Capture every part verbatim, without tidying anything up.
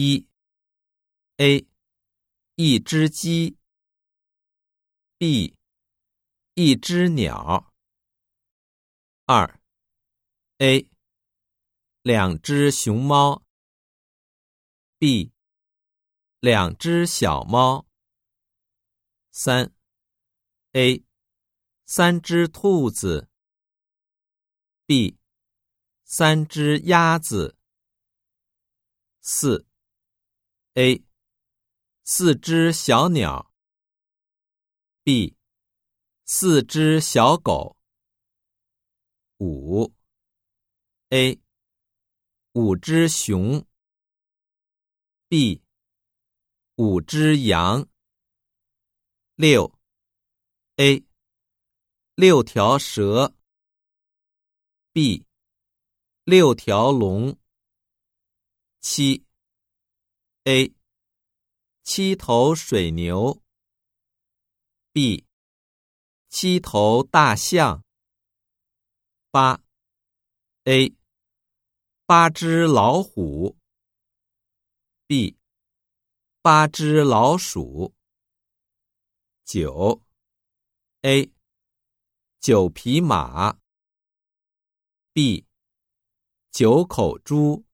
一 A 一只鸡 B 一只鸟二 A 两只熊猫 B 两只小猫三 A 三只兔子 B 三只鸭子四 A 四只小鸟 B 四只小狗五 A 五只熊 B 五只羊六 A 六条蛇 B 六条龙七 A 七头水牛 B 七头大象八 A 八只老虎 B 八只老鼠九 A 九匹马 B 九口猪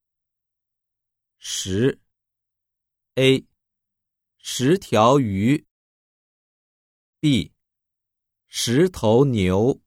十 A 十条鱼 B 十头牛